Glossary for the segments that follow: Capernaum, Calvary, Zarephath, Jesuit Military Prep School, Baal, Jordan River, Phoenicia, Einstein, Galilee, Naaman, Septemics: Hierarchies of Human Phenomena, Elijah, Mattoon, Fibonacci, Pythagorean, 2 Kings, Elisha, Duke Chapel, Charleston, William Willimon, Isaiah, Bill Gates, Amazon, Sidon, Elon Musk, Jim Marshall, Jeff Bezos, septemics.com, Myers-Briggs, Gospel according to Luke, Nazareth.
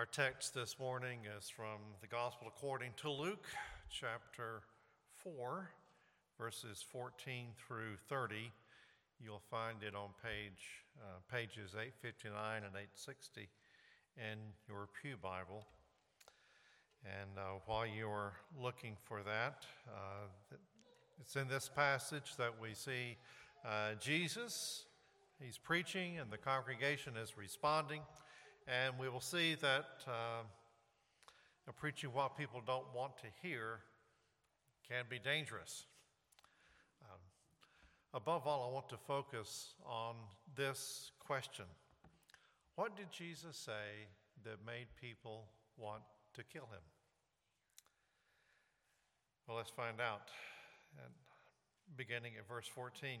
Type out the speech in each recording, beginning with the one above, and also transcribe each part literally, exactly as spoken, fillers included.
Our text this morning is from the Gospel according to Luke, chapter four, verses fourteen through thirty. You'll find it on page uh, pages eight fifty-nine and eight sixty in your pew Bible. And uh, while you are looking for that, uh, it's in this passage that we see uh, Jesus. He's preaching and the congregation is responding. And we will see that uh, preaching what people don't want to hear can be dangerous. Um, above all, I want to focus on this question. What did Jesus say that made people want to kill him? Well, let's find out. And beginning at verse fourteen.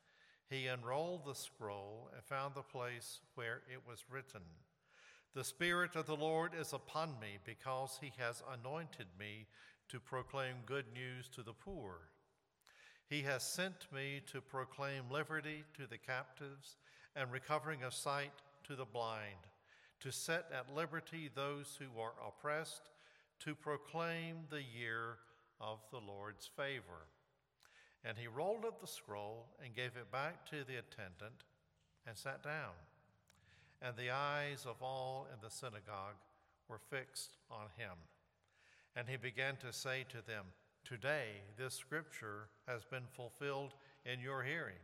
He unrolled the scroll and found the place where it was written, "The Spirit of the Lord is upon me, because he has anointed me to proclaim good news to the poor. He has sent me to proclaim liberty to the captives and recovering of sight to the blind, to set at liberty those who are oppressed, to proclaim the year of the Lord's favor." And he rolled up the scroll and gave it back to the attendant and sat down. And the eyes of all in the synagogue were fixed on him. And he began to say to them, "Today this scripture has been fulfilled in your hearing."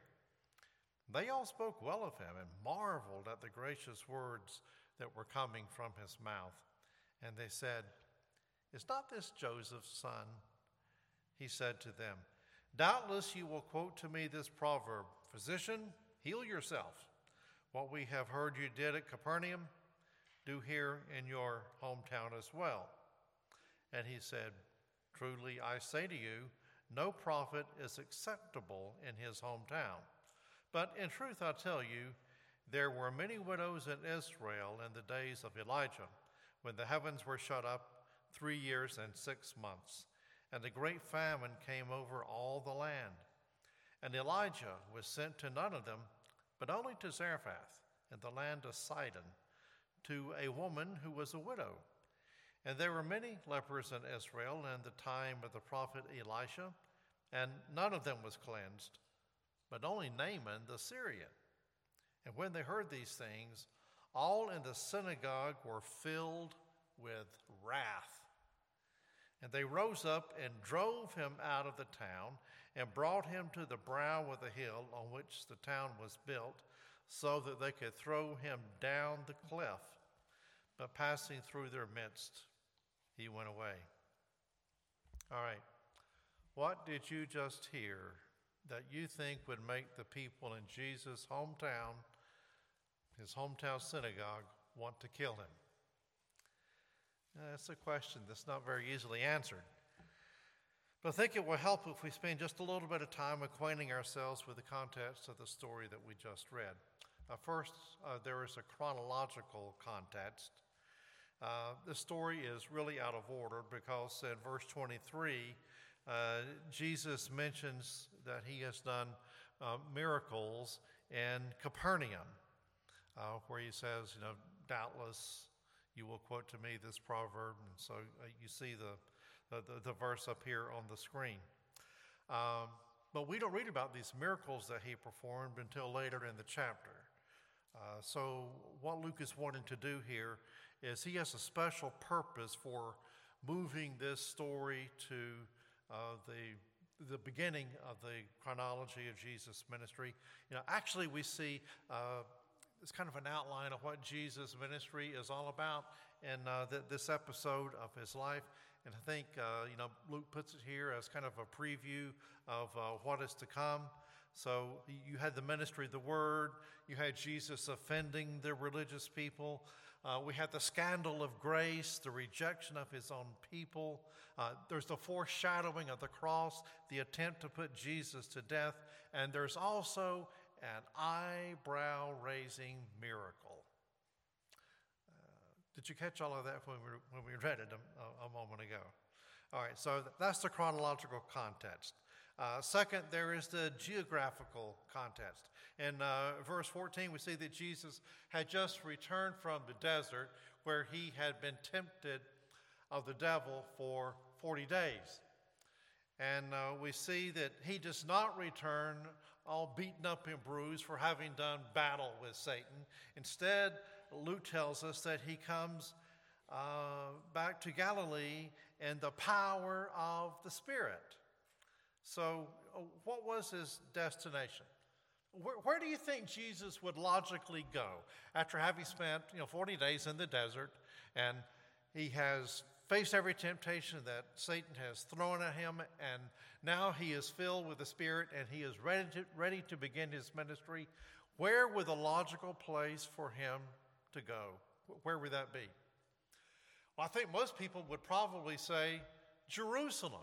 They all spoke well of him and marveled at the gracious words that were coming from his mouth. And they said, "Is not this Joseph's son?" He said to them, "Doubtless you will quote to me this proverb, 'Physician, heal yourself. What we have heard you did at Capernaum, do here in your hometown as well.'" And he said, "Truly I say to you, no prophet is acceptable in his hometown. But in truth I tell you, there were many widows in Israel in the days of Elijah, when the heavens were shut up three years and six months. And a great famine came over all the land. And Elijah was sent to none of them, but only to Zarephath in the land of Sidon, to a woman who was a widow. And there were many lepers in Israel in the time of the prophet Elisha, and none of them was cleansed, but only Naaman the Syrian." And when they heard these things, all in the synagogue were filled with wrath. And they rose up and drove him out of the town and brought him to the brow of the hill on which the town was built, so that they could throw him down the cliff. But passing through their midst, he went away. All right. What did you just hear that you think would make the people in Jesus' hometown, his hometown synagogue, want to kill him? That's a question that's not very easily answered. But I think it will help if we spend just a little bit of time acquainting ourselves with the context of the story that we just read. Uh, first, uh, there is a chronological context. Uh, the story is really out of order because in verse twenty-three, uh, Jesus mentions that he has done uh, miracles in Capernaum, uh, where he says, you know, doubtless you will quote to me this proverb, and so uh, you see the, the the verse up here on the screen. Um, but we don't read about these miracles that he performed until later in the chapter. Uh, so what Luke is wanting to do here is he has a special purpose for moving this story to uh, the the beginning of the chronology of Jesus' ministry. You know, actually we see. Uh, It's kind of an outline of what Jesus' ministry is all about in uh, th- this episode of his life. And I think, uh, you know, Luke puts it here as kind of a preview of uh, what is to come. So you had the ministry of the word. You had Jesus offending the religious people. Uh, we have the scandal of grace, the rejection of his own people. Uh, there's the foreshadowing of the cross, the attempt to put Jesus to death. And there's also an eyebrow-raising miracle. Uh, did you catch all of that when we, when we read it a, a moment ago? All right, so that's the chronological context. Uh, second, there is the geographical context. In uh, verse fourteen, we see that Jesus had just returned from the desert where he had been tempted of the devil for forty days. And uh, we see that he does not return all beaten up and bruised for having done battle with Satan. Instead, Luke tells us that he comes uh, back to Galilee in the power of the Spirit. So what was his destination? Where, where do you think Jesus would logically go after having spent you know, forty days in the desert, and he has faced every temptation that Satan has thrown at him, and now he is filled with the Spirit and he is ready to, ready to begin his ministry? Where would the logical place for him to go? Where would that be? Well, I think most people would probably say Jerusalem.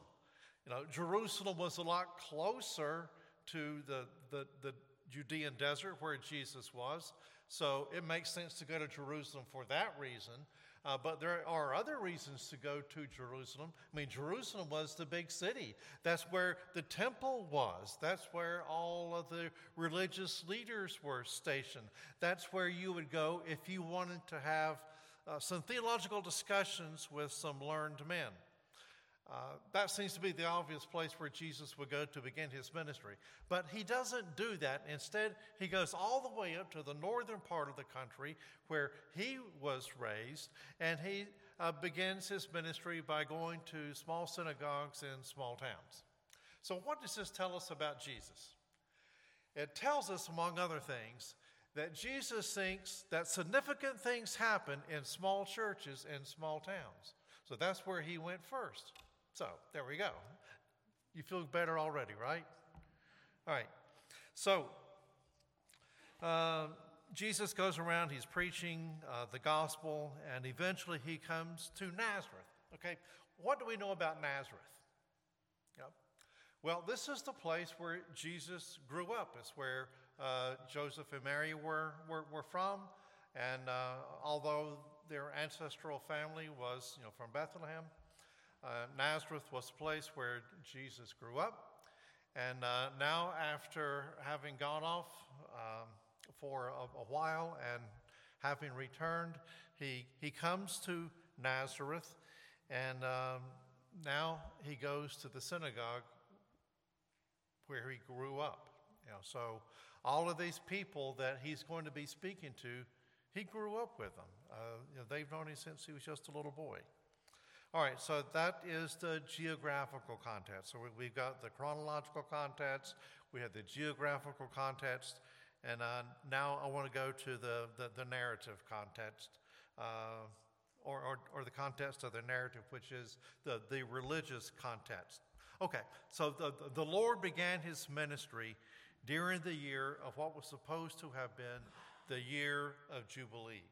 You know, Jerusalem was a lot closer to the, the, the Judean desert where Jesus was, so it makes sense to go to Jerusalem for that reason. Uh, but there are other reasons to go to Jerusalem. I mean, Jerusalem was the big city. That's where the temple was. That's where all of the religious leaders were stationed. That's where you would go if you wanted to have uh, some theological discussions with some learned men. Uh, that seems to be the obvious place where Jesus would go to begin his ministry. But he doesn't do that. Instead, he goes all the way up to the northern part of the country where he was raised, and he uh, begins his ministry by going to small synagogues in small towns. So what does this tell us about Jesus? It tells us, among other things, that Jesus thinks that significant things happen in small churches and small towns. So that's where he went first. So, there we go. You feel better already, right? All right. So, uh, Jesus goes around, he's preaching uh, the gospel, and eventually he comes to Nazareth. Okay, what do we know about Nazareth? Yep. Well, this is the place where Jesus grew up. It's where uh, Joseph and Mary were, were, were from, and uh, although their ancestral family was you know, from Bethlehem, Uh, Nazareth was the place where Jesus grew up. And uh, now after having gone off um, for a, a while and having returned, he, he comes to Nazareth, and um, now he goes to the synagogue where he grew up. You know, so all of these people that he's going to be speaking to, he grew up with them. Uh, you know, they've known him since he was just a little boy. All right, so that is the geographical context. So we've got the chronological context, we have the geographical context, and uh, now I want to go to the, the, the narrative context, uh, or, or, or the context of the narrative, which is the, the religious context. Okay, so the, the Lord began his ministry during the year of what was supposed to have been the year of Jubilee.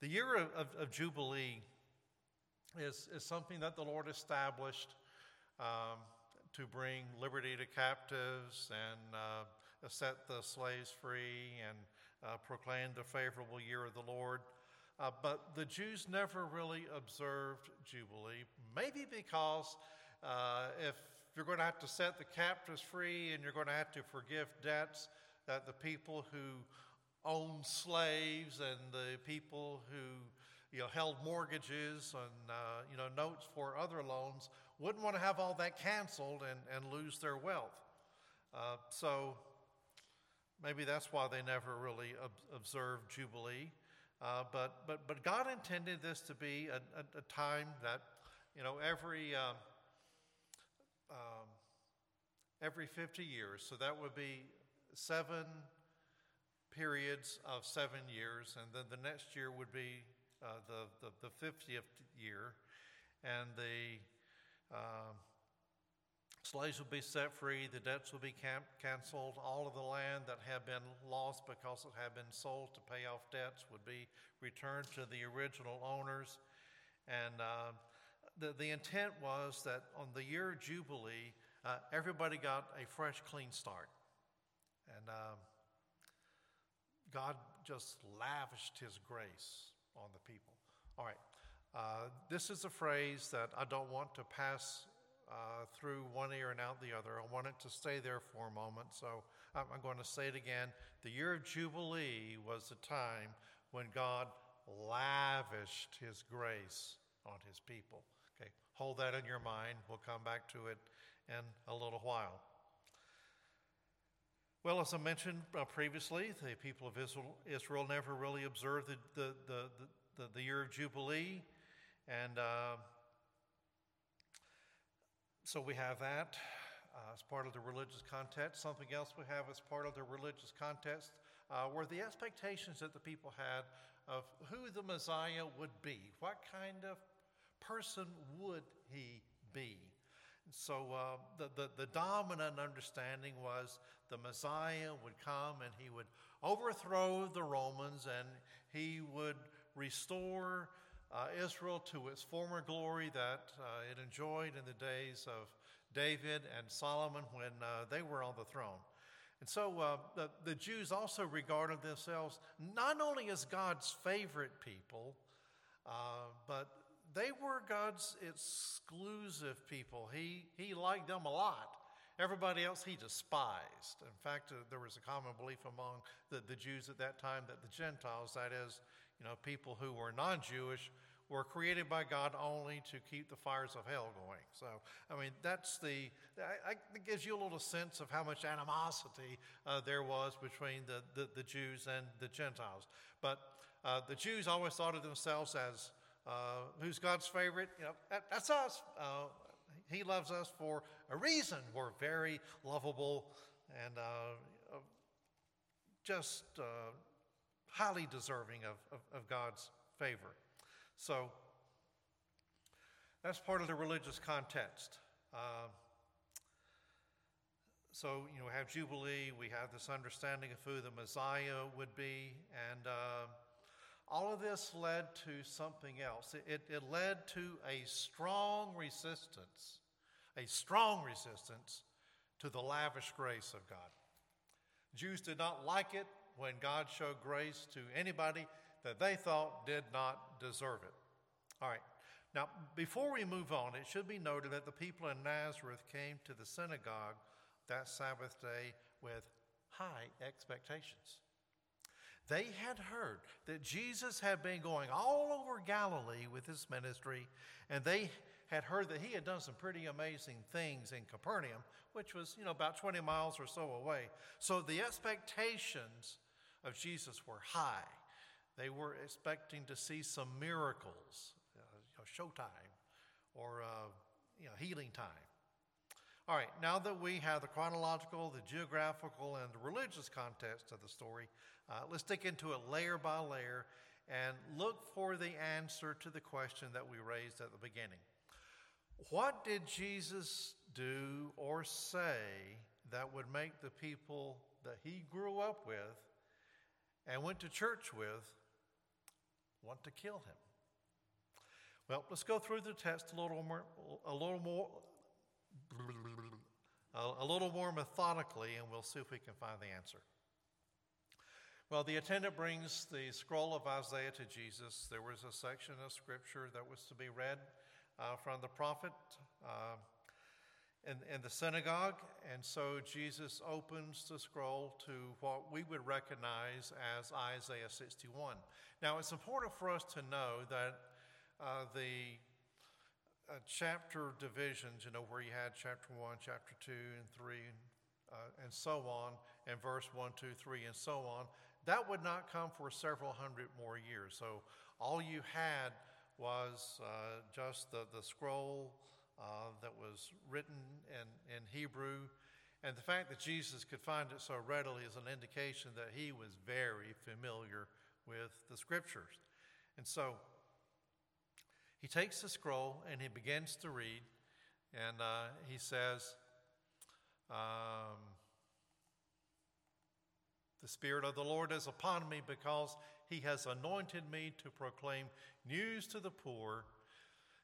The year of, of, of Jubilee Is, is something that the Lord established um, to bring liberty to captives and uh, set the slaves free and uh, proclaim the favorable year of the Lord. Uh, but the Jews never really observed Jubilee, maybe because uh, if you're going to have to set the captives free and you're going to have to forgive debts, that the people who owned slaves and the people who you know, held mortgages and, uh, you know, notes for other loans, wouldn't want to have all that canceled and, and lose their wealth. Uh, so maybe that's why they never really ob- observed Jubilee. Uh, but, but but God intended this to be a, a, a time that, you know, every, um, um, every fifty years, so that would be seven periods of seven years, and then the next year would be Uh, the, the, the fiftieth year, and the uh, Slaves will be set free, the debts will be canceled, all of the land that had been lost because it had been sold to pay off debts would be returned to the original owners. And uh, the, the intent was that on the year of Jubilee, uh, everybody got a fresh, clean start. And uh, God just lavished his grace on the people. All right, uh, this is a phrase that I don't want to pass Uh, through one ear and out the other. I want it to stay there for a moment, so I'm, I'm going to say it again. The year of Jubilee was the time when God lavished his grace on his people. Okay, hold that in your mind. We'll come back to it in a little while. Well, as I mentioned uh, previously, the people of Israel, Israel never really observed the, the, the, the, the year of Jubilee, and uh, So we have that uh, as part of the religious context. Something else we have as part of the religious context uh, were the expectations that the people had of who the Messiah would be. What kind of person would he be? So uh, the, the, the dominant understanding was the Messiah would come and he would overthrow the Romans and he would restore Uh, Israel to its former glory that uh, it enjoyed in the days of David and Solomon when uh, they were on the throne. And so uh, the, the Jews also regarded themselves not only as God's favorite people, uh, but they were God's exclusive people. He, he liked them a lot. Everybody else he despised. In fact, uh, there was a common belief among the, the Jews at that time that the Gentiles, that is, you know, people who were non-Jewish, were created by God only to keep the fires of hell going. So, I mean, that's the, I, I, it gives you a little sense of how much animosity uh, there was between the, the, the Jews and the Gentiles. But uh, the Jews always thought of themselves as, uh, who's God's favorite? You know, that, that's us. Uh, he loves us for a reason. We're very lovable and uh, just... Uh, highly deserving of, of, of God's favor. So that's part of the religious context. Uh, so, you know, we have Jubilee, we have this understanding of who the Messiah would be, and uh, all of this led to something else. It, it, it led to a strong resistance, a strong resistance to the lavish grace of God. Jews did not like it when God showed grace to anybody that they thought did not deserve it. All right. Now, before we move on, it should be noted that the people in Nazareth came to the synagogue that Sabbath day with high expectations. They had heard that Jesus had been going all over Galilee with his ministry, and they had heard that he had done some pretty amazing things in Capernaum, which was, you know, about twenty miles or so away. So the expectations of Jesus were high. They were expecting to see some miracles, uh, you know, showtime or, uh, you know, healing time. All right, now that we have the chronological, the geographical, and the religious context of the story, uh, let's dig into it layer by layer and look for the answer to the question that we raised at the beginning. What did Jesus do or say that would make the people that he grew up with and went to church with want to kill him? Well, let's go through the text a little more, a little more, a little more methodically, and we'll see if we can find the answer. Well, the attendant brings the scroll of Isaiah to Jesus. There was a section of scripture that was to be read Uh, from the prophet uh, in, in the synagogue. And so Jesus opens the scroll to what we would recognize as Isaiah sixty-one. Now, it's important for us to know that uh, the uh, chapter divisions, you know, where you had chapter one, chapter two, and three, uh, and so on, and verse one, two, three, and so on, that would not come for several hundred more years. So all you had was uh, just the, the scroll uh, that was written in, in Hebrew. And the fact that Jesus could find it so readily is an indication that he was very familiar with the scriptures. And so he takes the scroll and he begins to read. And uh, he says, Um, the Spirit of the Lord is upon me because he has anointed me to proclaim news to the poor.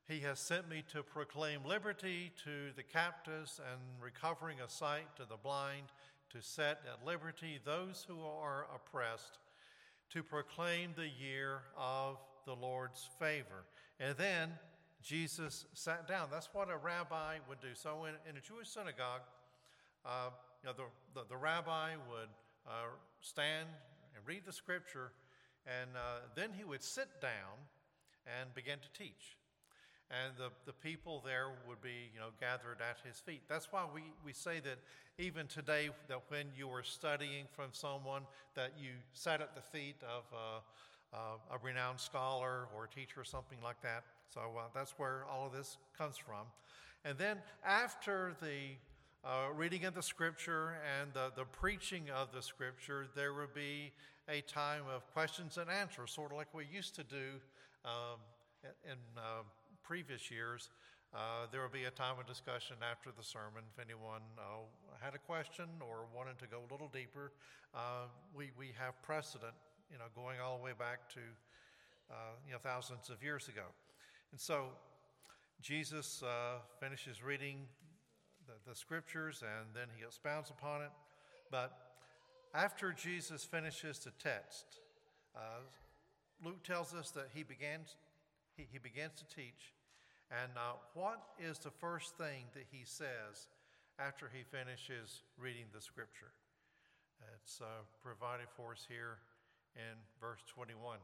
He has sent me to proclaim liberty to the captives and recovering of sight to the blind, to set at liberty those who are oppressed, to proclaim the year of the Lord's favor. And then Jesus sat down. That's what a rabbi would do. So in, in a Jewish synagogue, uh, you know, the, the, the rabbi would uh, stand and read the scripture, and uh, then he would sit down and begin to teach. And the, the people there would be, you know, gathered at his feet. That's why we, we say that even today, that when you are studying from someone, that you sat at the feet of uh, uh, a renowned scholar or a teacher or something like that. So uh, that's where all of this comes from. And then after the uh, reading of the scripture and the, the preaching of the scripture, there would be a time of questions and answers, sort of like we used to do um, in uh, previous years. Uh, there will be a time of discussion after the sermon. If anyone uh, had a question or wanted to go a little deeper, uh, we we have precedent, you know, going all the way back to uh, you know thousands of years ago. And so Jesus uh, finishes reading the, the scriptures, and then he expounds upon it. But after Jesus finishes the text, uh, Luke tells us that he began he, he begins to teach. And uh, what is the first thing that he says after he finishes reading the scripture? It's uh, provided for us here in verse twenty-one.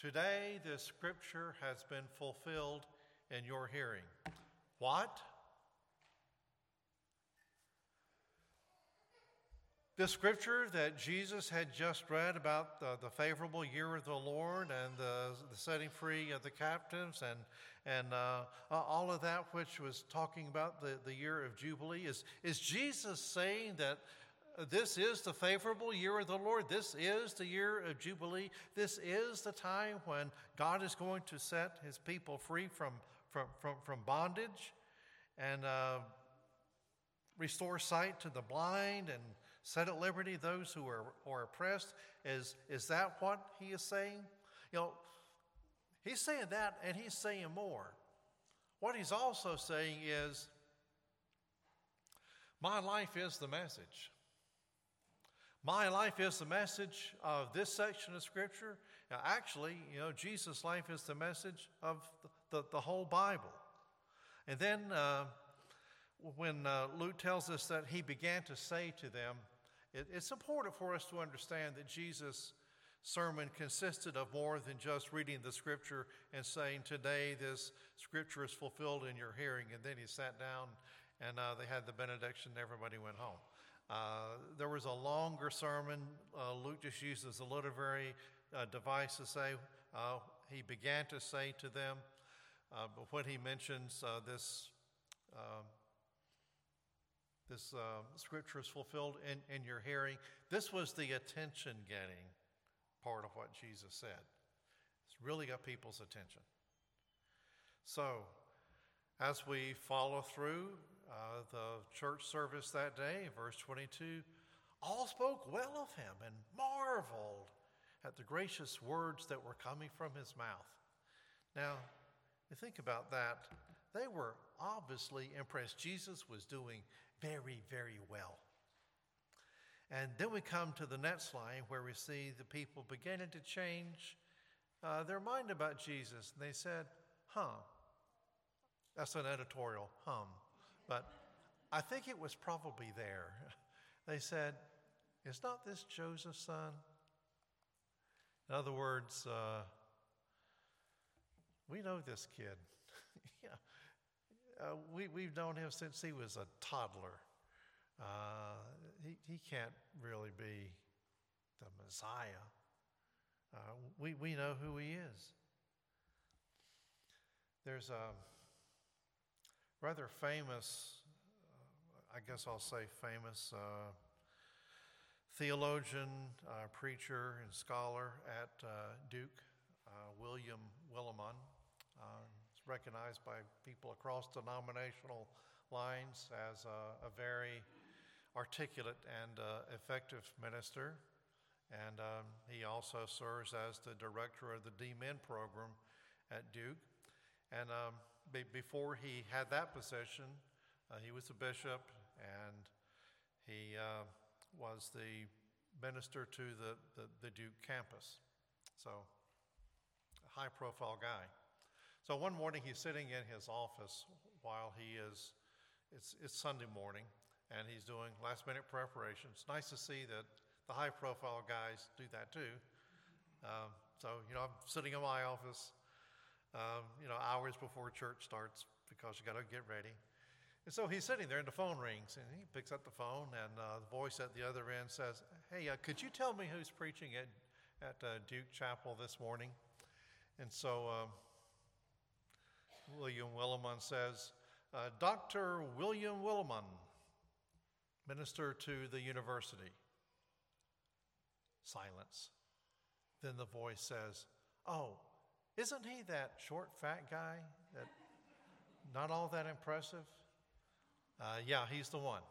Today, this scripture has been fulfilled in your hearing. What? The scripture that Jesus had just read about the, the favorable year of the Lord and the, the setting free of the captives and and uh, all of that, which was talking about the, the year of Jubilee, is, is Jesus saying that this is the favorable year of the Lord? This is the year of Jubilee. This is the time when God is going to set his people free from, from, from, from bondage and uh, restore sight to the blind and set at liberty those who are, are oppressed. Is, is that what he is saying? You know, he's saying that, and he's saying more. What he's also saying is, my life is the message. My life is the message of this section of Scripture. Now, actually, you know, Jesus' life is the message of the, the, the whole Bible. And then uh, when uh, Luke tells us that he began to say to them, it's important for us to understand that Jesus' sermon consisted of more than just reading the scripture and saying, today this scripture is fulfilled in your hearing. And then he sat down and uh, they had the benediction and everybody went home. Uh, there was a longer sermon. Uh, Luke just uses a literary uh, device to say, uh, he began to say to them, uh, but when he mentions uh, this uh, This uh, scripture is fulfilled in, in your hearing. This was the attention-getting part of what Jesus said. It's really got people's attention. So, as we follow through uh, the church service that day, verse twenty-two, all spoke well of him and marveled at the gracious words that were coming from his mouth. Now, you think about that. They were obviously impressed. Jesus was doing very, very well. And then we come to the next line where we see the people beginning to change uh, their mind about Jesus. And they said, huh. That's an editorial, hum. But I think it was probably there. They said, is not this Joseph's son? In other words, uh, we know this kid. Yeah. Uh, we, we've known him since he was a toddler. Uh, he, he can't really be the Messiah. Uh, we, we know who he is. There's a rather famous, uh, I guess I'll say famous, uh, theologian, uh, preacher, and scholar at uh, Duke, uh, William Willimon. Uh, recognized by people across denominational lines as a, a very articulate and uh, effective minister. And um, he also serves as the director of the D-Men program at Duke. And um, be- before he had that position, uh, he was a bishop, and he uh, was the minister to the, the, the Duke campus. So, a high-profile guy. So one morning he's sitting in his office while he is, it's, it's Sunday morning, and he's doing last-minute preparations. Nice to see that the high-profile guys do that too. Um, so, you know, I'm sitting in my office, um, you know, hours before church starts because you got to get ready. And so he's sitting there, and the phone rings, and he picks up the phone, and uh, the voice at the other end says, "Hey, uh, could you tell me who's preaching at at uh, Duke Chapel this morning?" And so um, William Willimon says, uh, "Doctor William Willimon, minister to the university." Silence. Then the voice says, "Oh, isn't he that short, fat guy? That not all that impressive?" Uh, yeah, he's the one.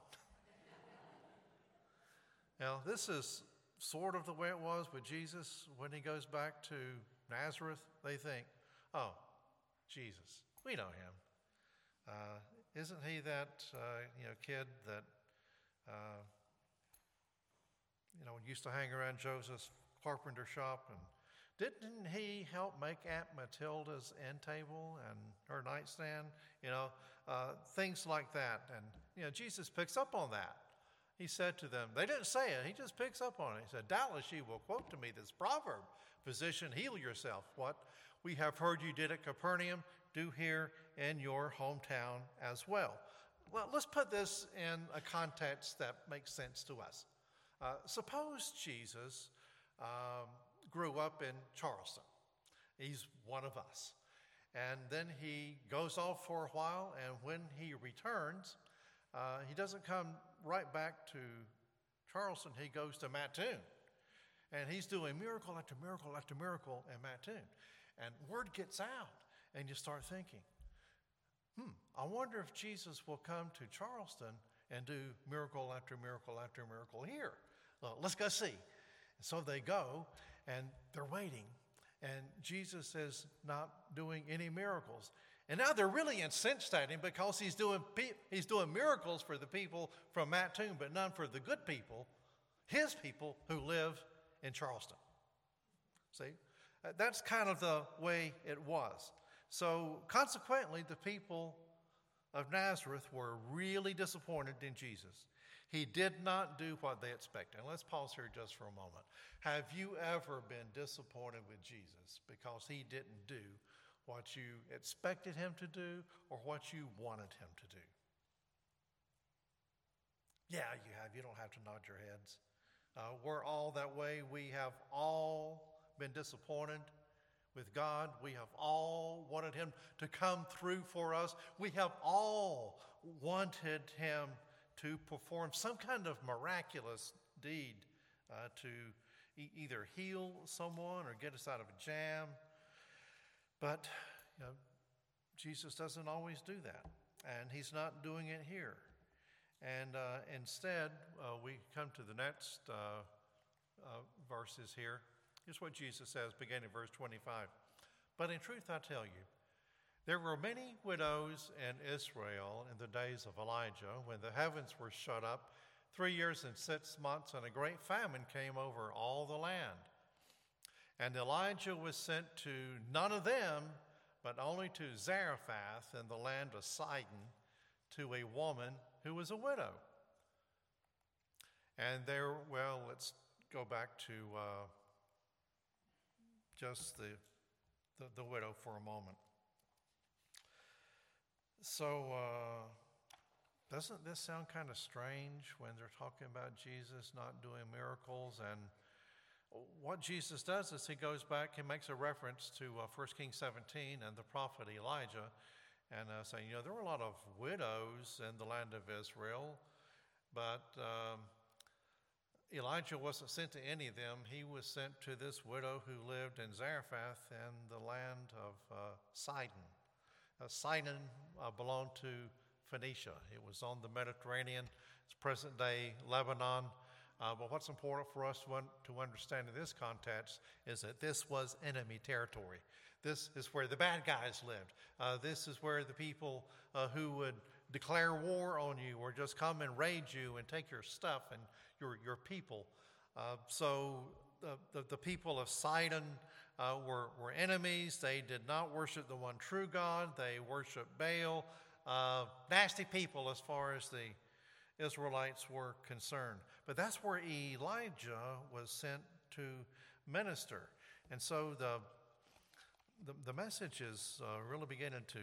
Now, this is sort of the way it was with Jesus when he goes back to Nazareth. They think, "Oh, Jesus, we know him. Uh, isn't he that uh, you know kid that?" Uh, You know, used to hang around Joseph's carpenter shop, and didn't he help make Aunt Matilda's end table and her nightstand? You know, uh, things like that. And, you know, Jesus picks up on that. He said to them, they didn't say it, he just picks up on it. He said, "Doubtless you will quote to me this proverb, 'Physician, heal yourself. What we have heard you did at Capernaum, do here in your hometown as well.'" Well, let's put this in a context that makes sense to us. Uh, suppose Jesus um, grew up in Charleston. He's one of us. And then he goes off for a while, and when he returns, uh, he doesn't come right back to Charleston. He goes to Mattoon. And he's doing miracle after miracle after miracle in Mattoon. And word gets out, and you start thinking, hmm, I wonder if Jesus will come to Charleston and do miracle after miracle after miracle here. Well, let's go see. So they go, and they're waiting, and Jesus is not doing any miracles. And now they're really incensed at him because he's doing pe- he's doing miracles for the people from Mattoon, but none for the good people, his people who live in Charleston. See, that's kind of the way it was. So consequently, the people of Nazareth were really disappointed in Jesus. He did not do what they expected. And let's pause here just for a moment. Have you ever been disappointed with Jesus because he didn't do what you expected him to do or what you wanted him to do? Yeah, you have. You don't have to nod your heads. Uh, we're all that way. We have all been disappointed with God. We have all wanted him to come through for us. We have all wanted him to perform some kind of miraculous deed uh, to e- either heal someone or get us out of a jam. But you know, Jesus doesn't always do that, and he's not doing it here. And uh, instead, uh, we come to the next uh, uh, verses here. Here's what Jesus says, beginning verse twenty-five. "But in truth I tell you, there were many widows in Israel in the days of Elijah, when the heavens were shut up three years and six months, and a great famine came over all the land. And Elijah was sent to none of them, but only to Zarephath in the land of Sidon, to a woman who was a widow." And there, well, let's go back to... Uh, Just the, the the widow for a moment. So uh, doesn't this sound kind of strange when they're talking about Jesus not doing miracles? And what Jesus does is he goes back and makes a reference to uh, First Kings seventeen and the prophet Elijah, and uh, saying, you know, there were a lot of widows in the land of Israel, but... Um, Elijah wasn't sent to any of them. He was sent to this widow who lived in Zarephath in the land of uh, Sidon. Uh, Sidon uh, belonged to Phoenicia. It was on the Mediterranean. It's present-day Lebanon. Uh, but what's important for us to, un- to understand in this context is that this was enemy territory. This is where the bad guys lived. Uh, this is where the people uh, who would declare war on you or just come and raid you and take your stuff and your, your people. Uh, so the, the, the people of Sidon uh, were, were enemies. They did not worship the one true God. They worshiped Baal. Uh, nasty people as far as the Israelites were concerned. But that's where Elijah was sent to minister. And so the the, the message is uh, really beginning to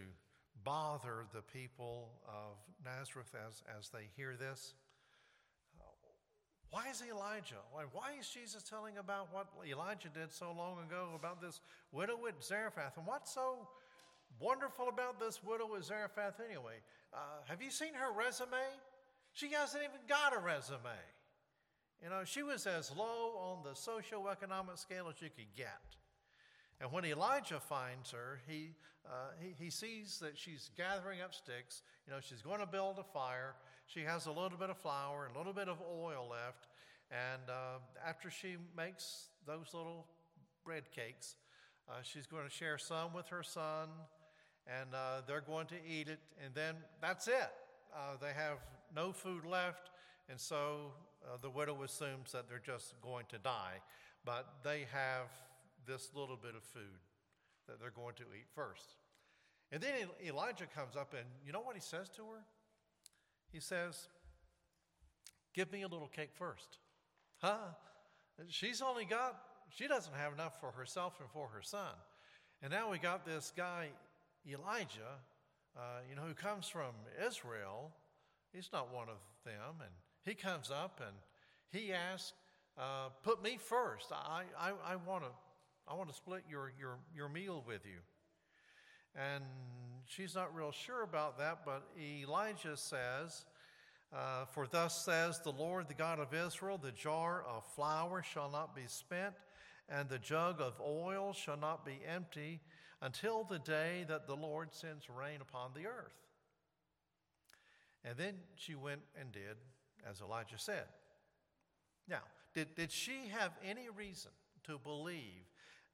bother the people of Nazareth as, as they hear this. Uh, why is Elijah? Why, why is Jesus telling about what Elijah did so long ago about this widow at Zarephath? And what's so wonderful about this widow at Zarephath anyway? Uh, have you seen her resume? She hasn't even got a resume. You know, she was as low on the socioeconomic scale as you could get. And when Elijah finds her, he, uh, he he sees that she's gathering up sticks. You know, she's going to build a fire. She has a little bit of flour and a little bit of oil left. And uh, after she makes those little bread cakes, uh, she's going to share some with her son. And uh, they're going to eat it. And then that's it. Uh, they have no food left, and so uh, the widow assumes that they're just going to die. But they have this little bit of food that they're going to eat first. And then Elijah comes up, and you know what he says to her? He says, "Give me a little cake first." Huh? She's only got, she doesn't have enough for herself and for her son. And now we got this guy, Elijah, Uh, you know, who comes from Israel. He's not one of them. And he comes up and he asks, uh, put me first. I I, I want to I want to split your, your, your meal with you. And she's not real sure about that, but Elijah says, uh, for thus says the Lord, the God of Israel, the jar of flour shall not be spent, and the jug of oil shall not be empty until the day that the Lord sends rain upon the earth. And then she went and did as Elijah said. Now, did, did she have any reason to believe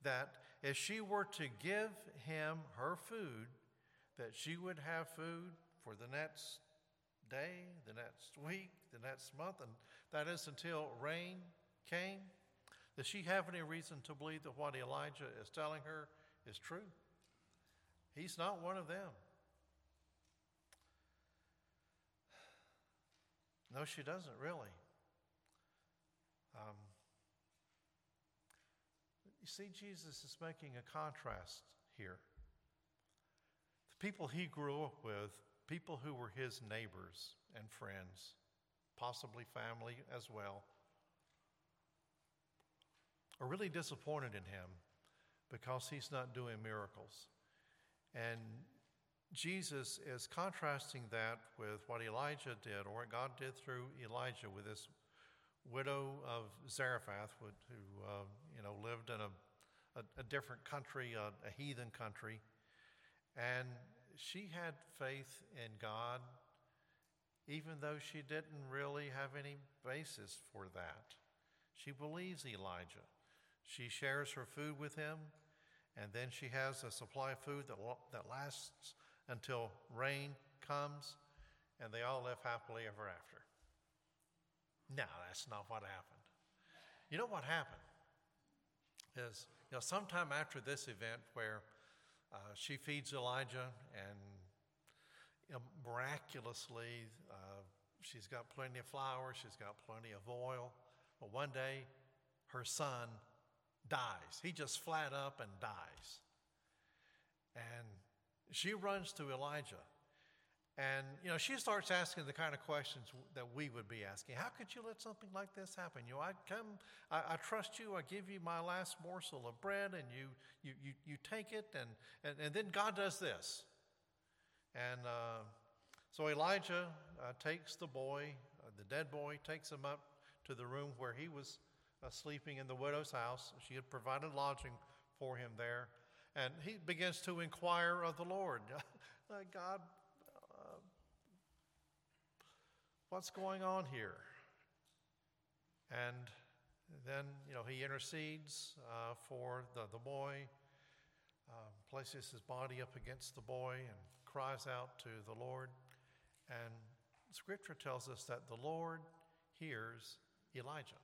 that if she were to give him her food, that she would have food for the next day, the next week, the next month, and that is until rain came? Does she have any reason to believe that what Elijah is telling her is true? He's not one of them. No, she doesn't really. Um, you see, Jesus is making a contrast here. The people he grew up with, people who were his neighbors and friends, possibly family as well, are really disappointed in him because he's not doing miracles. And Jesus is contrasting that with what Elijah did, or what God did through Elijah with this widow of Zarephath, who uh, you know lived in a, a, a different country, a, a heathen country. And she had faith in God, even though she didn't really have any basis for that. She believes Elijah. She shares her food with him, and then she has a supply of food that, that lasts until rain comes, and they all live happily ever after. No, that's not what happened. You know what happened is, you know, sometime after this event where uh, she feeds Elijah, and you know, miraculously uh, she's got plenty of flour, she's got plenty of oil, but one day her son dies. He just flat up and dies. And she runs to Elijah. And, you know, she starts asking the kind of questions that we would be asking. How could you let something like this happen? You know, I come, I, I trust you. I give you my last morsel of bread, and you you you, you take it, and, and, and then God does this. And uh, so Elijah uh, takes the boy, uh, the dead boy, takes him up to the room where he was Uh, sleeping in the widow's house. She had provided lodging for him there. And he begins to inquire of the Lord. uh, God, uh, what's going on here? And then, you know, he intercedes uh, for the, the boy, uh, places his body up against the boy and cries out to the Lord. And Scripture tells us that the Lord hears Elijah,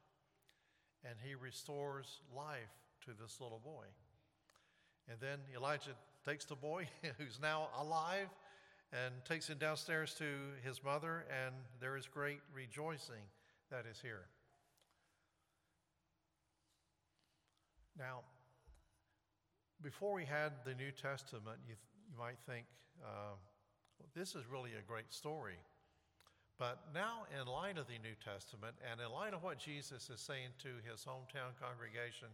and he restores life to this little boy. And then Elijah takes the boy, who's now alive, and takes him downstairs to his mother, and there is great rejoicing that is here. Now, before we had the New Testament, you, you might think, uh, well, this is really a great story. But now, in light of the New Testament, and in light of what Jesus is saying to his hometown congregation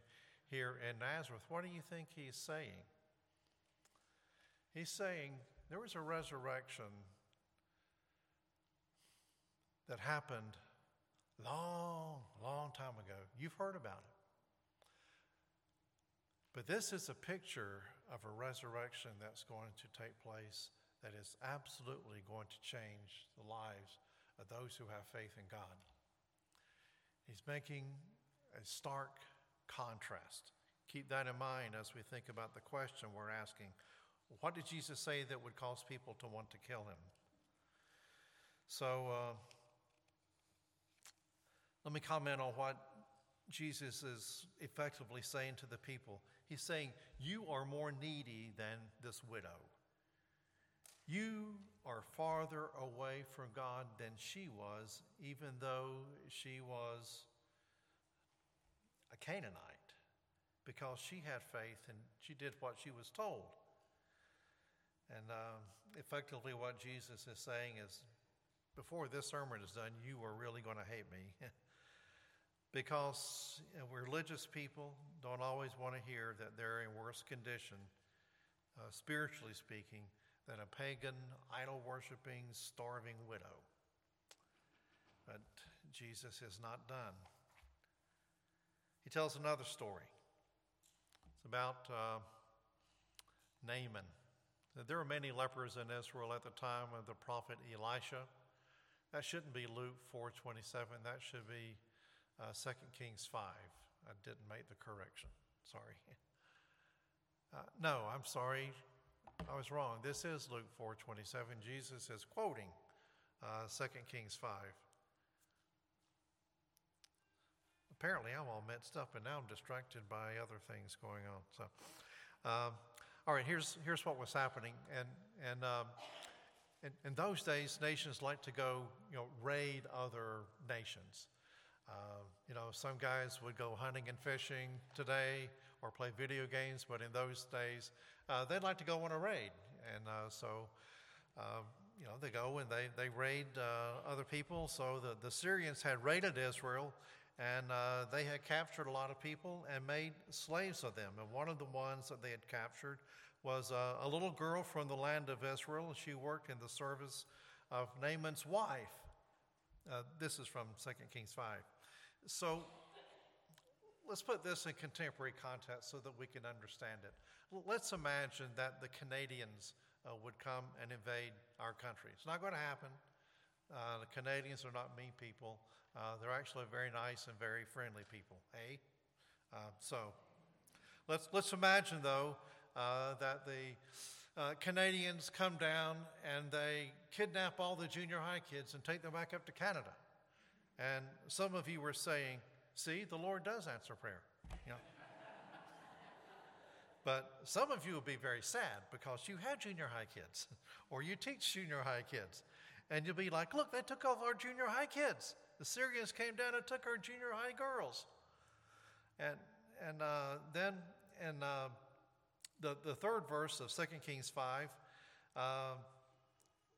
here in Nazareth, what do you think he's saying? He's saying there was a resurrection that happened long, long time ago. You've heard about it. But this is a picture of a resurrection that's going to take place that is absolutely going to change the lives of those who have faith in God. He's making a stark contrast. Keep that in mind as we think about the question we're asking. What did Jesus say that would cause people to want to kill him? So uh, let me comment on what Jesus is effectively saying to the people. He's saying, you are more needy than this widow. You are farther away from God than she was, even though she was a Canaanite, because she had faith and she did what she was told. And uh, effectively what Jesus is saying is, before this sermon is done, you are really going to hate me. Because religious people don't always want to hear that they're in worse condition, uh, spiritually speaking, than a pagan, idol-worshiping, starving widow. But Jesus is not done. He tells another story. It's about uh, Naaman. There were many lepers in Israel at the time of the prophet Elisha. That shouldn't be Luke four twenty-seven. That should be uh, Second Kings five. I didn't make the correction. Sorry. Uh, no, I'm sorry. I was wrong. This is Luke four twenty-seven. Jesus is quoting uh, Second Kings five. Apparently, I'm all mixed up, and now I'm distracted by other things going on. So, um, all right, here's here's what was happening. And and um, in, in those days, nations like to go, you know, raid other nations. Uh, you know, some guys would go hunting and fishing today, or play video games. But in those days, uh, they'd like to go on a raid, and uh, so. Uh, You know, they go and they, they raid uh, other people. So the, the Syrians had raided Israel, and uh, they had captured a lot of people and made slaves of them. And one of the ones that they had captured was uh, a little girl from the land of Israel. She worked in the service of Naaman's wife. Uh, this is from Second Kings five. So let's put this in contemporary context so that we can understand it. Let's imagine that the Canadians Uh, would come and invade our country. It's not going to happen. Uh, the Canadians are not mean people. Uh, they're actually very nice and very friendly people, eh? Uh, so let's let's imagine, though, uh, that the uh, Canadians come down and they kidnap all the junior high kids and take them back up to Canada. And some of you were saying, see, the Lord does answer prayer, you know. But some of you will be very sad because you had junior high kids or you teach junior high kids. And you'll be like, look, they took all our junior high kids. The Syrians came down and took our junior high girls. And and uh, then in uh, the, the third verse of Second Kings five, uh,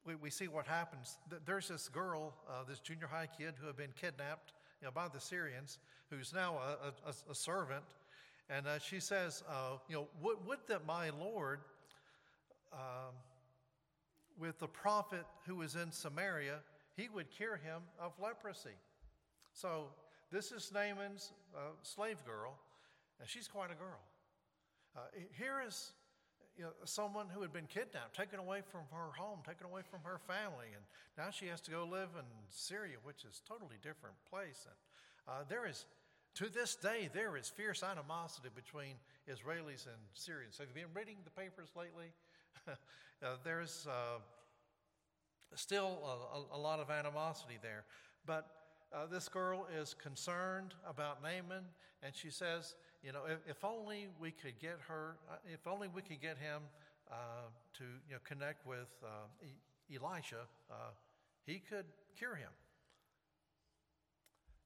we, we see what happens. There's this girl, uh, this junior high kid who had been kidnapped, you know, by the Syrians, who's now a, a, a servant. And uh, she says, uh, you know, would, would that my Lord, um, with the prophet who is in Samaria, he would cure him of leprosy. So this is Naaman's uh, slave girl, and she's quite a girl. Uh, here is you know, someone who had been kidnapped, taken away from her home, taken away from her family, and now she has to go live in Syria, which is a totally different place. And uh, there is, to this day, there is fierce animosity between Israelis and Syrians. Have you been reading the papers lately? uh, there is uh, still a, a lot of animosity there. But uh, this girl is concerned about Naaman, and she says, you know, if, if only we could get her, if only we could get him uh, to, you know, connect with uh, e- Elisha, uh, he could cure him.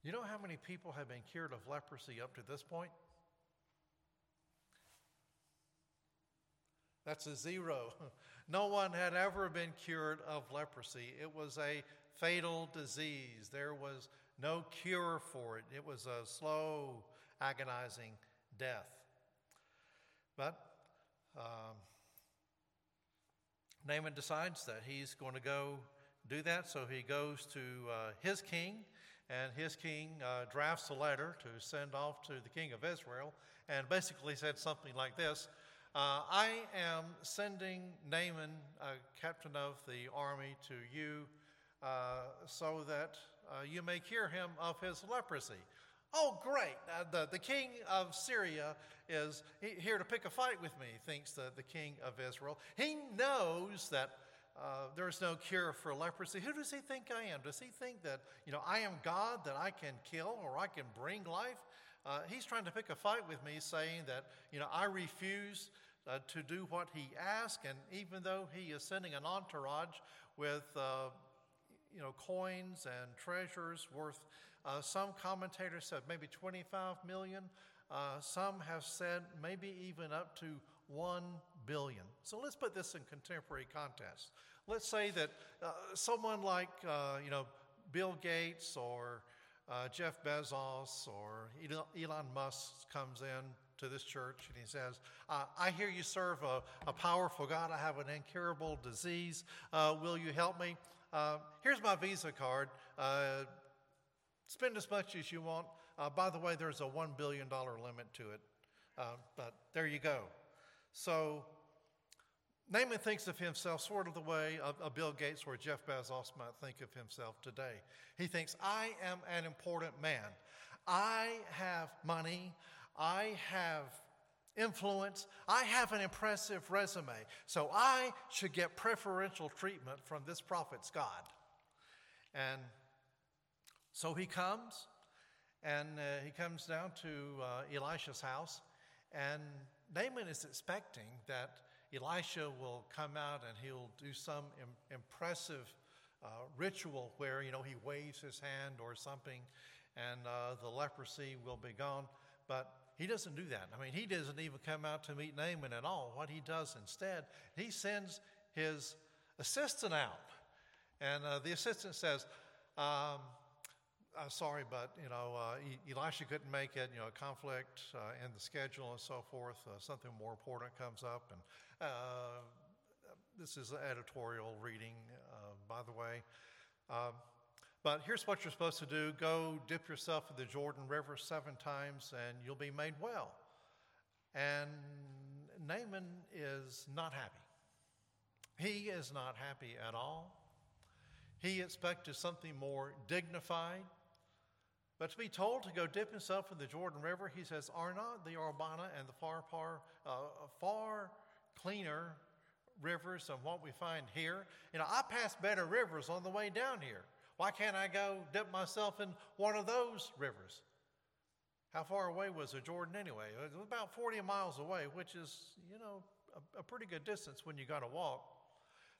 You know how many people have been cured of leprosy up to this point? That's a zero. No one had ever been cured of leprosy. It was a fatal disease. There was no cure for it. It was a slow, agonizing death. But um, Naaman decides that he's going to go do that, so he goes to uh, his king, and his king uh, drafts a letter to send off to the king of Israel, and basically said something like this, uh, I am sending Naaman, uh, captain of the army, to you uh, so that uh, you may cure him of his leprosy. Oh, great, uh, the, the king of Syria is here to pick a fight with me, thinks the, the king of Israel. He knows that Uh, there is no cure for leprosy. Who does he think I am? Does he think that, you know, I am God, that I can kill or I can bring life? Uh, he's trying to pick a fight with me, saying that, you know, I refuse uh, to do what he asks. And even though he is sending an entourage with, uh, you know, coins and treasures worth, uh, some commentators said maybe twenty-five million. Uh, some have said maybe even up to one billion. So let's put this in contemporary context. Let's say that uh, someone like, uh, you know, Bill Gates or uh, Jeff Bezos or Elon Musk comes in to this church and he says, uh, I hear you serve a, a powerful God. I have an incurable disease. Uh, will you help me? Uh, here's my Visa card. Uh, spend as much as you want. Uh, by the way, there's a one billion dollars limit to it. Uh, but there you go. So Naaman thinks of himself sort of the way a, a Bill Gates or Jeff Bezos might think of himself today. He thinks, I am an important man. I have money. I have influence. I have an impressive resume. So I should get preferential treatment from this prophet's God. And so he comes, and uh, he comes down to uh, Elisha's house, and Naaman is expecting that Elisha will come out and he'll do some im- impressive uh, ritual where, you know, he waves his hand or something and uh, the leprosy will be gone. But he doesn't do that. I mean, he doesn't even come out to meet Naaman at all. What he does instead, he sends his assistant out. And uh, the assistant says, um, I'm sorry, but, you know, uh, Elisha couldn't make it, you know, a conflict uh, in the schedule and so forth. Uh, something more important comes up. And uh, this is an editorial reading, uh, by the way. Uh, but here's what you're supposed to do. Go dip yourself in the Jordan River seven times and you'll be made well. And Naaman is not happy. He is not happy at all. He expected something more dignified. But to be told to go dip himself in the Jordan River, he says, are not the Arbana and the far, far, uh, far cleaner rivers than what we find here? You know, I passed better rivers on the way down here. Why can't I go dip myself in one of those rivers? How far away was the Jordan anyway? It was about forty miles away, which is, you know, a, a pretty good distance when you got to walk.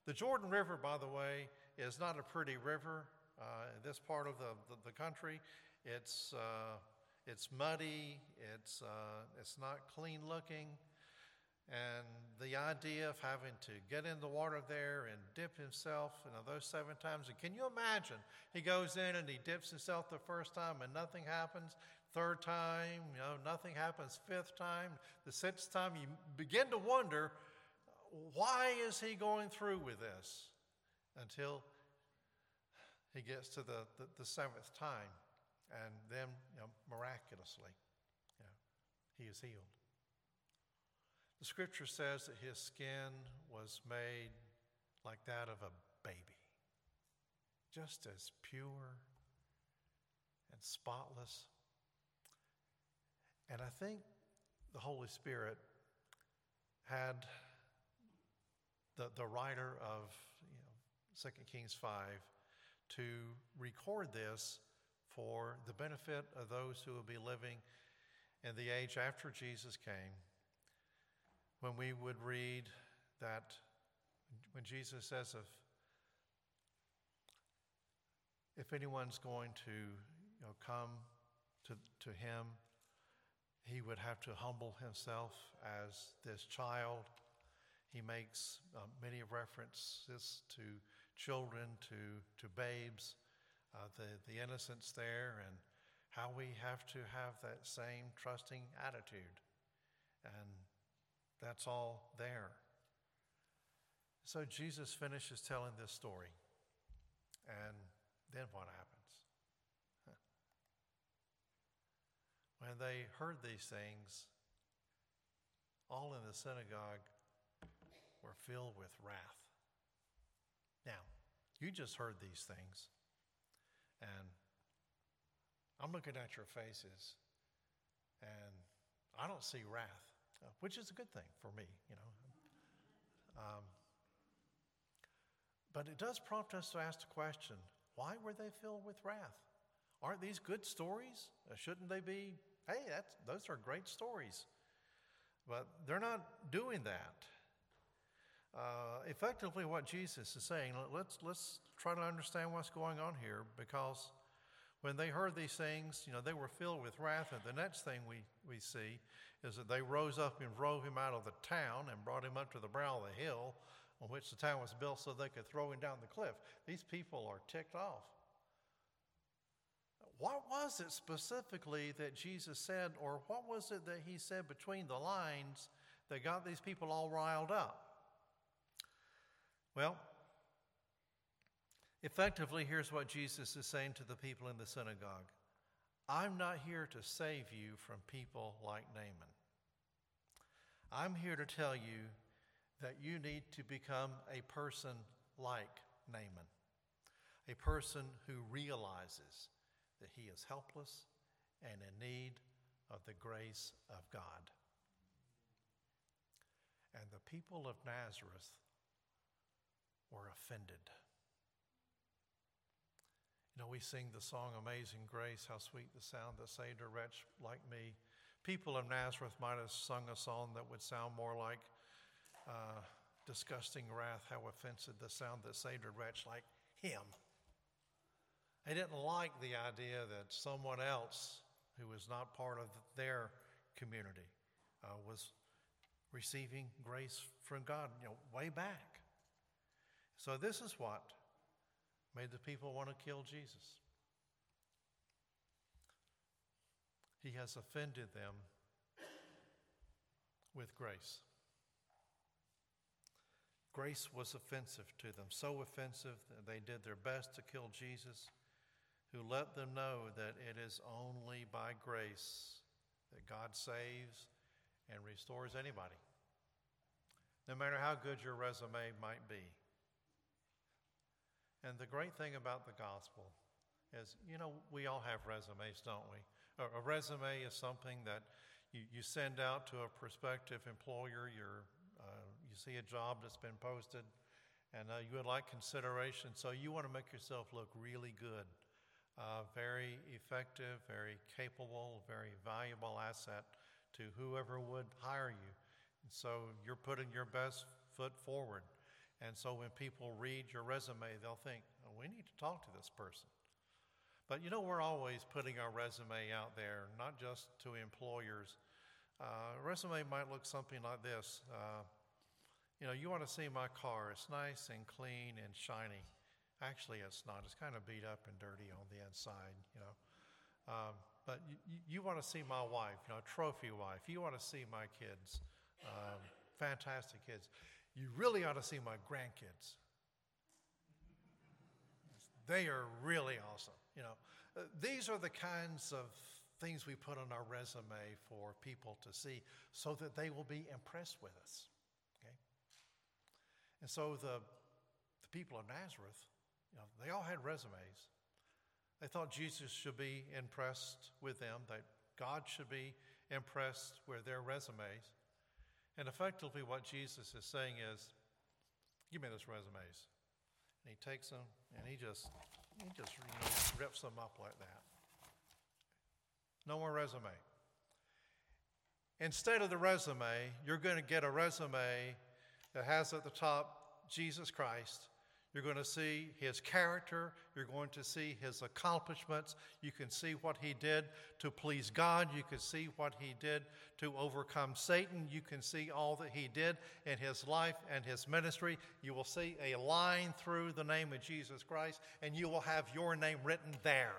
The Jordan River, by the way, is not a pretty river uh, in this part of the, the, the country. It's uh, it's muddy, it's uh, it's not clean looking, and the idea of having to get in the water there and dip himself, you know, those seven times. And can you imagine? He goes in and he dips himself the first time and nothing happens. Third time, you know, nothing happens. Fifth time, the sixth time, you begin to wonder, why is he going through with this? Until he gets to the, the, the seventh time. And then, you know, miraculously, you know, he is healed. The scripture says that his skin was made like that of a baby, just as pure and spotless. And I think the Holy Spirit had the, the writer of you know, Second Kings five to record this for the benefit of those who will be living in the age after Jesus came, when we would read that when Jesus says, if, if anyone's going to you know, come to, to him, he would have to humble himself as this child. He makes uh, many references to children, to, to babes, uh, the, the innocence there, and how we have to have that same trusting attitude. And that's all there. So Jesus finishes telling this story. And then what happens? When they heard these things, all in the synagogue were filled with wrath. Now, you just heard these things, and I'm looking at your faces, and I don't see wrath, which is a good thing for me, you know. Um, but it does prompt us to ask the question, why were they filled with wrath? Aren't these good stories? Shouldn't they be? Hey, that's, those are great stories. But they're not doing that. Uh, effectively, what Jesus is saying, let's let's try to understand what's going on here, because when they heard these things, you know, they were filled with wrath. And the next thing we, we see is that they rose up and drove him out of the town and brought him up to the brow of the hill on which the town was built, so they could throw him down the cliff. These people are ticked off. What was it specifically that Jesus said, or what was it that he said between the lines that got these people all riled up? Well, effectively, here's what Jesus is saying to the people in the synagogue. I'm not here to save you from people like Naaman. I'm here to tell you that you need to become a person like Naaman, a person who realizes that he is helpless and in need of the grace of God. And the people of Nazareth were offended. You know, we sing the song, Amazing Grace, how sweet the sound that saved a wretch like me. People of Nazareth might have sung a song that would sound more like uh, disgusting wrath, how offensive the sound that saved a wretch like him. They didn't like the idea that someone else who was not part of their community uh, was receiving grace from God, you know, way back. So this is what made the people want to kill Jesus. He has offended them with grace. Grace was offensive to them, so offensive that they did their best to kill Jesus, who let them know that it is only by grace that God saves and restores anybody, no matter how good your resume might be. And the great thing about the gospel is, you know, we all have resumes, don't we? A resume is something that you, you send out to a prospective employer. You're, uh, you see a job that's been posted, and uh, you would like consideration, so you want to make yourself look really good. Uh, very effective, very capable, very valuable asset to whoever would hire you. And so you're putting your best foot forward. And so when people read your resume, they'll think, oh, we need to talk to this person. But you know, we're always putting our resume out there, not just to employers. Uh, a resume might look something like this. Uh, you know, you want to see my car. It's nice and clean and shiny. Actually, it's not. It's kind of beat up and dirty on the inside, you know. Um, but you, you want to see my wife, you know, trophy wife. You want to see my kids, um, fantastic kids. You really ought to see my grandkids. They are really awesome, you know. These are the kinds of things we put on our resume for people to see so that they will be impressed with us, okay? And so the, the people of Nazareth, you know, they all had resumes. They thought Jesus should be impressed with them, that God should be impressed with their resumes. And effectively what Jesus is saying is, give me those resumes. And he takes them and he just, he just you know, rips them up like that. No more resume. Instead of the resume, you're going to get a resume that has at the top Jesus Christ. You're going to see his character. You're going to see his accomplishments. You can see what he did to please God. You can see what he did to overcome Satan. You can see all that he did in his life and his ministry. You will see a line through the name of Jesus Christ, and you will have your name written there.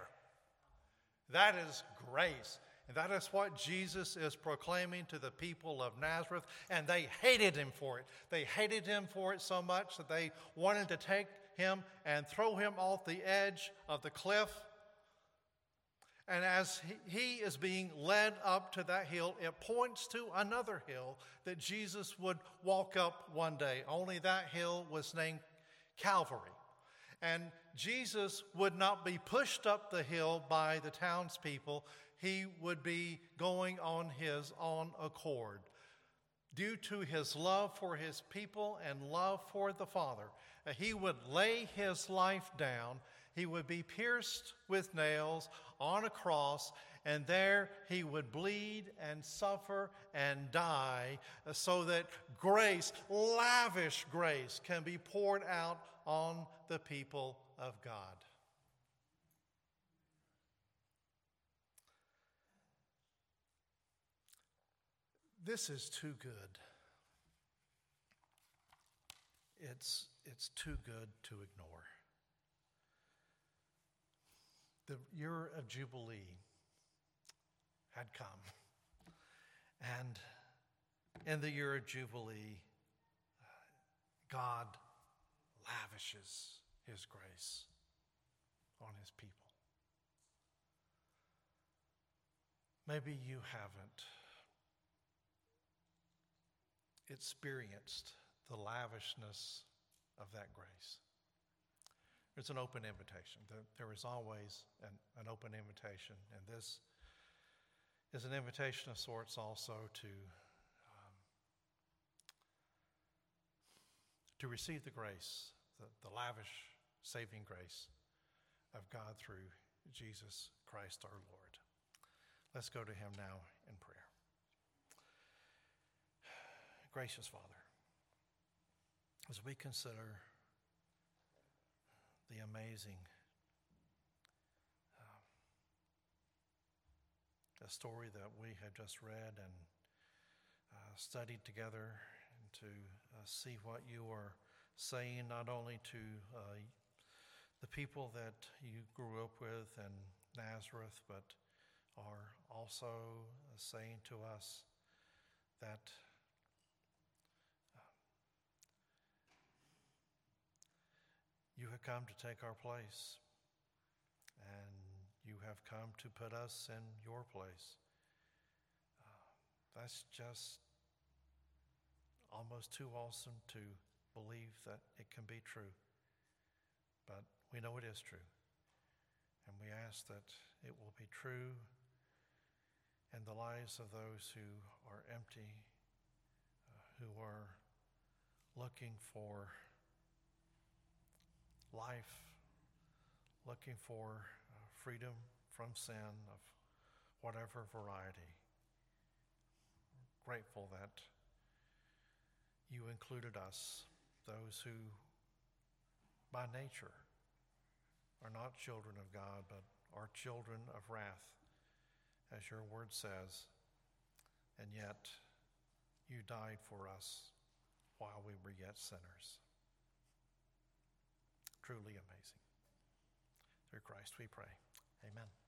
That is grace. And that is what Jesus is proclaiming to the people of Nazareth. And they hated him for it. They hated him for it so much that they wanted to take him and throw him off the edge of the cliff. And as he is being led up to that hill, it points to another hill that Jesus would walk up one day. Only that hill was named Calvary. And Jesus would not be pushed up the hill by the townspeople. He would be going on his own accord. Due to his love for his people and love for the Father, he would lay his life down. He would be pierced with nails on a cross, and there he would bleed and suffer and die so that grace, lavish grace, can be poured out on the people of God. This is too good. It's, it's too good to ignore. The year of Jubilee had come. And in the year of Jubilee, God lavishes his grace on his people. Maybe you haven't experienced the lavishness of that grace. There's an open invitation. There is always an, an open invitation, and this is an invitation of sorts also to um, to receive the grace, the, the lavish saving grace of God through Jesus Christ our Lord. Let's go to him now in prayer. Gracious Father, as we consider the amazing um, the story that we have just read and uh, studied together, and to uh, see what you are saying not only to uh, the people that you grew up with in Nazareth, but are also saying to us that you have come to take our place, and you have come to put us in your place. Uh, that's just almost too awesome to believe that it can be true, but we know it is true, and we ask that it will be true in the lives of those who are empty, uh, who are looking for life, looking for freedom from sin of whatever variety. We're grateful that you included us, those who by nature are not children of God, but are children of wrath, as your word says, and yet you died for us while we were yet sinners. Truly amazing. Through Christ we pray. Amen.